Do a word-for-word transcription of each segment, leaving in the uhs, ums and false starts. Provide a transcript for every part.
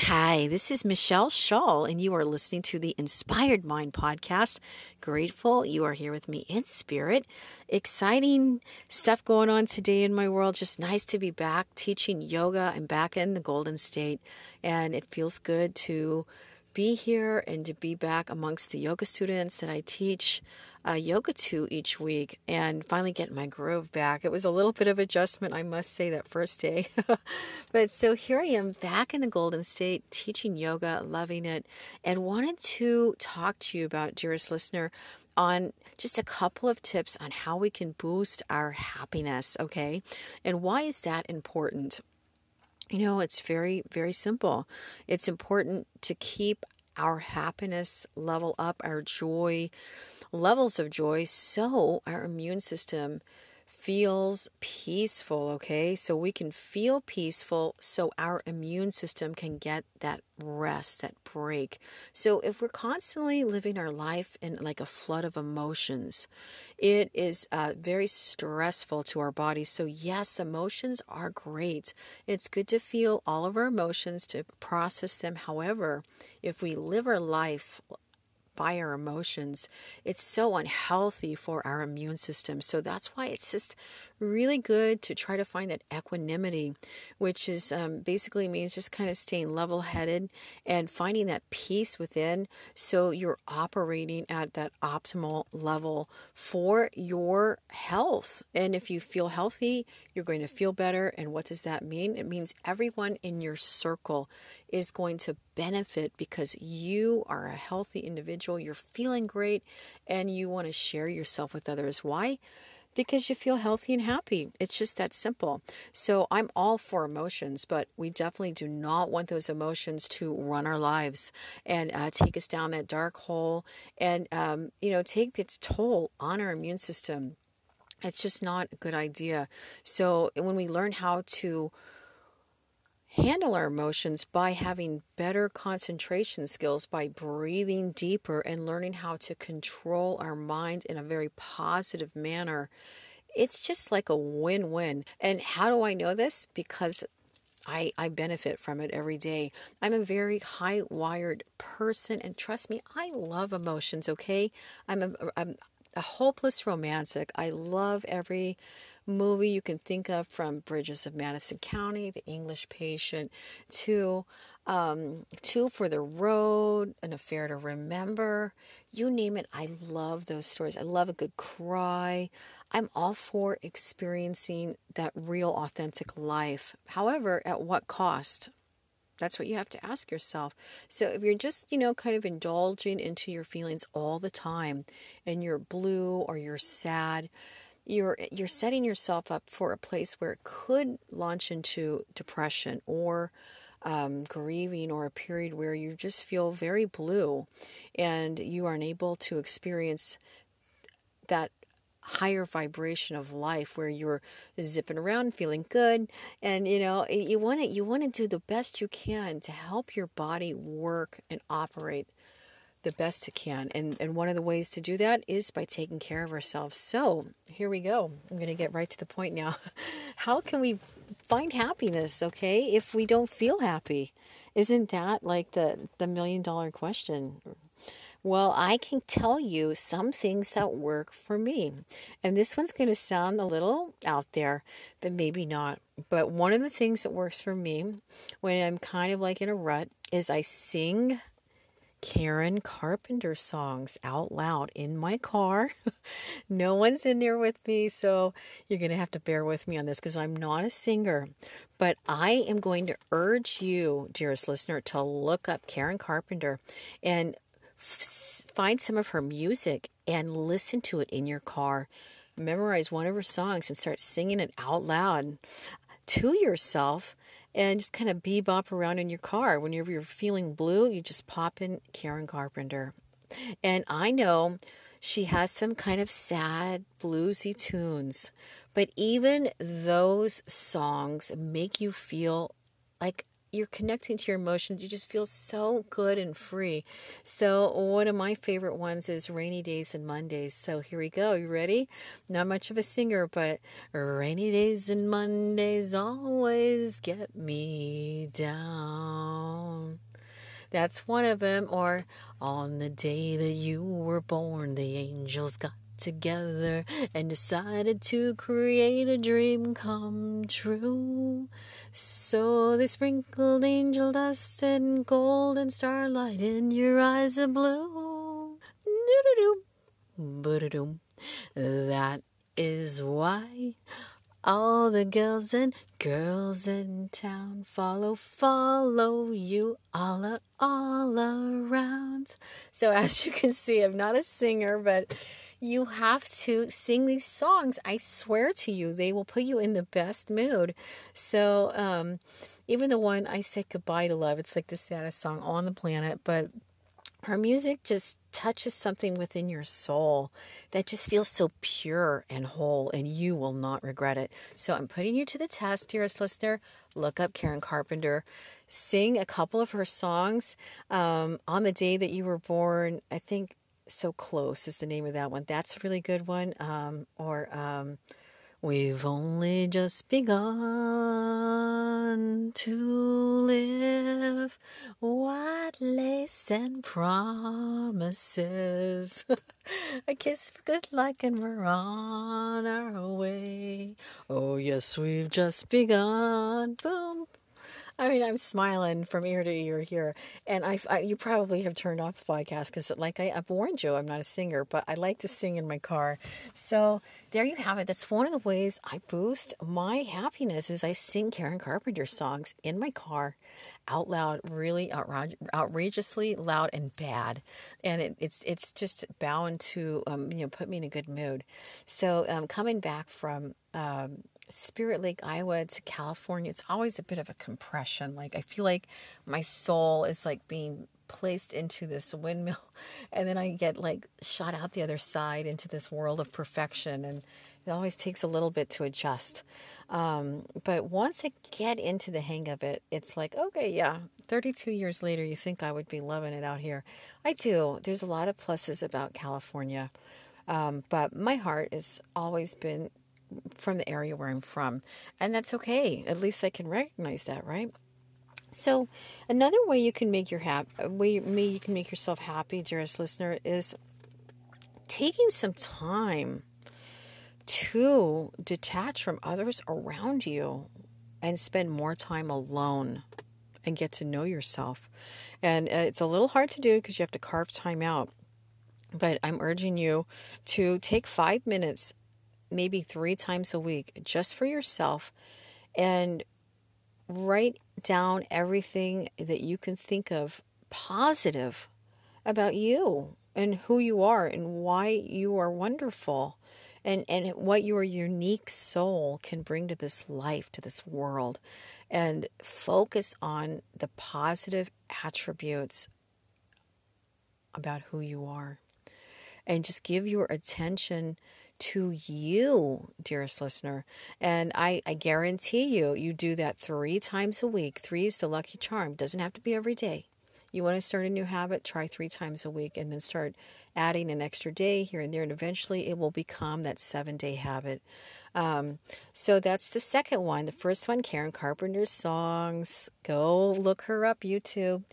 Hi, this is Michelle Schall, and you are listening to the Inspired Mind Podcast. Grateful you are here with me in spirit. Exciting stuff going on today in my world. Just nice to be back teaching yoga. I'm back in the Golden State, and it feels good to be here and to be back amongst the yoga students that I teach uh, yoga to each week and finally get my groove back. It was a little bit of adjustment, I must say, that first day. But so here I am back in the Golden State teaching yoga, loving it, and wanted to talk to you about, dearest listener, on just a couple of tips on how we can boost our happiness, okay? And why is that important? You know, it's very, very simple. It's important to keep our happiness level up, our joy, levels of joy, so our immune system feels peaceful, okay? So we can feel peaceful so our immune system can get that rest, that break. So if we're constantly living our life in like a flood of emotions, it is uh, very stressful to our bodies. So yes, emotions are great. It's good to feel all of our emotions, to process them. However, if we live our life by our emotions, it's so unhealthy for our immune system. So that's why it's just really good to try to find that equanimity, which is um, basically means just kind of staying level-headed and finding that peace within, so you're operating at that optimal level for your health. And if you feel healthy, you're going to feel better. And what does that mean? It means everyone in your circle is going to benefit because you are a healthy individual, you're feeling great, and you want to share yourself with others. Why? Because you feel healthy and happy. It's just that simple. So I'm all for emotions, but we definitely do not want those emotions to run our lives and uh, take us down that dark hole and, um, you know, take its toll on our immune system. It's just not a good idea. So when we learn how to handle our emotions by having better concentration skills, by breathing deeper and learning how to control our mind in a very positive manner, it's just like a win-win. And how do I know this? Because I, I benefit from it every day. I'm a very high-wired person, and trust me, I love emotions, okay? I'm a, I'm a hopeless romantic. I love every movie you can think of, from Bridges of Madison County, The English Patient, to um, Two for the Road, An Affair to Remember. You name it, I love those stories. I love a good cry. I'm all for experiencing that real, authentic life. However, at what cost? That's what you have to ask yourself. So if you're just, you know, kind of indulging into your feelings all the time, and you're blue or you're sad, You're you're setting yourself up for a place where it could launch into depression or um, grieving, or a period where you just feel very blue and you are unable to experience that higher vibration of life, where you're zipping around feeling good. And you know, you want to you want to do the best you can to help your body work and operate the best it can. And, and one of the ways to do that is by taking care of ourselves. So here we go. I'm going to get right to the point now. How can we find happiness, okay, if we don't feel happy? Isn't that like the, the million dollar question? Well, I can tell you some things that work for me. And this one's going to sound a little out there, but maybe not. But one of the things that works for me when I'm kind of like in a rut is I sing Karen Carpenter songs out loud in my car. No one's in there with me, so you're going to have to bear with me on this because I'm not a singer. But I am going to urge you, dearest listener, to look up Karen Carpenter and f- find some of her music and listen to it in your car. memorize one of her songs and start singing it out loud to yourself, and just kind of bebop around in your car. Whenever you're feeling blue, you just pop in Karen Carpenter. And I know she has some kind of sad, bluesy tunes, but even those songs make you feel like you're connecting to your emotions. You just feel so good and free. So one of my favorite ones is Rainy Days and Mondays. So here we go. You ready? Not much of a singer, but rainy days and Mondays always get me down. That's one of them. Or on the day that you were born, the angels got together and decided to create a dream come true. So they sprinkled angel dust and gold and starlight in your eyes of blue. Doo-doo-doo, boo-doo-doo. That is why all the girls and girls in town follow, follow you all, a, all around. So as you can see, I'm not a singer, but you have to sing these songs. I swear to you, they will put you in the best mood. So um, even the one, I Said Goodbye to Love, it's like the saddest song on the planet, but her music just touches something within your soul that just feels so pure and whole, and you will not regret it. So I'm putting you to the test, dearest listener. Look up Karen Carpenter. Sing a couple of her songs. Um, on the Day That You Were Born, I think So Close is the name of that one. That's a really good one. Um, or um, We've Only Just Begun to Live, What Lace and Promises. A kiss for good luck and we're on our way. Oh yes, we've just begun. Boom. I mean, I'm smiling from ear to ear here, and I, I you probably have turned off the podcast because, like I, I've warned you, I'm not a singer, but I like to sing in my car. So there you have it. That's one of the ways I boost my happiness is I sing Karen Carpenter songs in my car, out loud, really outra- outrageously loud and bad, and it, it's it's just bound to um, you know put me in a good mood. So um, coming back from. Um, Spirit Lake, Iowa to California, it's always a bit of a compression. Like I feel like my soul is like being placed into this windmill, and then I get like shot out the other side into this world of perfection, and it always takes a little bit to adjust. Um, but once I get into the hang of it, it's like, okay, yeah, thirty-two years later, you think I would be loving it out here. I do. There's a lot of pluses about California. Um, but my heart has always been from the area where I'm from. And that's okay. At least I can recognize that, right? So another way you can make your hap- way you can make yourself happy, dearest listener, is taking some time to detach from others around you and spend more time alone and get to know yourself. And uh, it's a little hard to do because you have to carve time out. But I'm urging you to take five minutes maybe three times a week just for yourself and write down everything that you can think of positive about you and who you are and why you are wonderful and, and what your unique soul can bring to this life, to this world, and focus on the positive attributes about who you are and just give your attention to you, dearest listener. And I, I guarantee you, you do that three times a week. Three is the lucky charm. Doesn't have to be every day. You want to start a new habit, try three times a week and then start adding an extra day here and there. And eventually it will become that seven day habit. Um, so that's the second one. The first one, Karen Carpenter's songs. Go look her up, YouTube.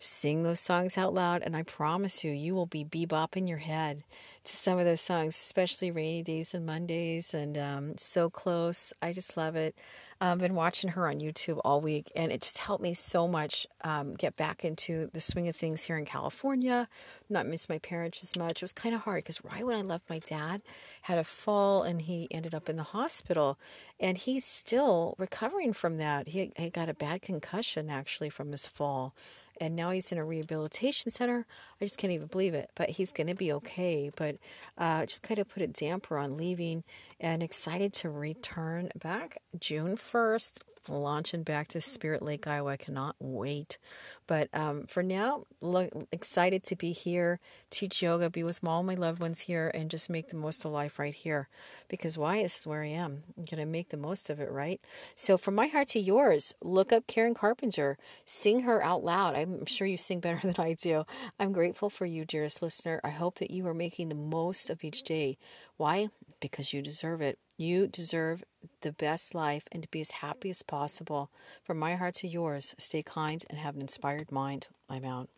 Sing those songs out loud, and I promise you, you will be bebopping your head to some of those songs, especially Rainy Days and Mondays and um, So Close. I just love it. I've been watching her on YouTube all week, and it just helped me so much um, get back into the swing of things here in California, not miss my parents as much. It was kind of hard because right when I left, my dad had a fall, and he ended up in the hospital, and he's still recovering from that. He, he got a bad concussion, actually, from his fall. and now he's in a rehabilitation center. I just can't even believe it, but he's going to be okay. But uh, just kind of put a damper on leaving, and excited to return back June first, launching back to Spirit Lake, Iowa. I cannot wait. But um, for now, lo- excited to be here, teach yoga, be with all my loved ones here, and just make the most of life right here. Because why? This is where I am. I'm going to make the most of it, right? So from my heart to yours, look up Karen Carpenter. Sing her out loud. I'm sure you sing better than I do. I'm grateful for you, dearest listener. I hope that you are making the most of each day. Why? Because you deserve it. You deserve the best life and to be as happy as possible. From my heart to yours, stay kind and have an inspired mind. I'm out.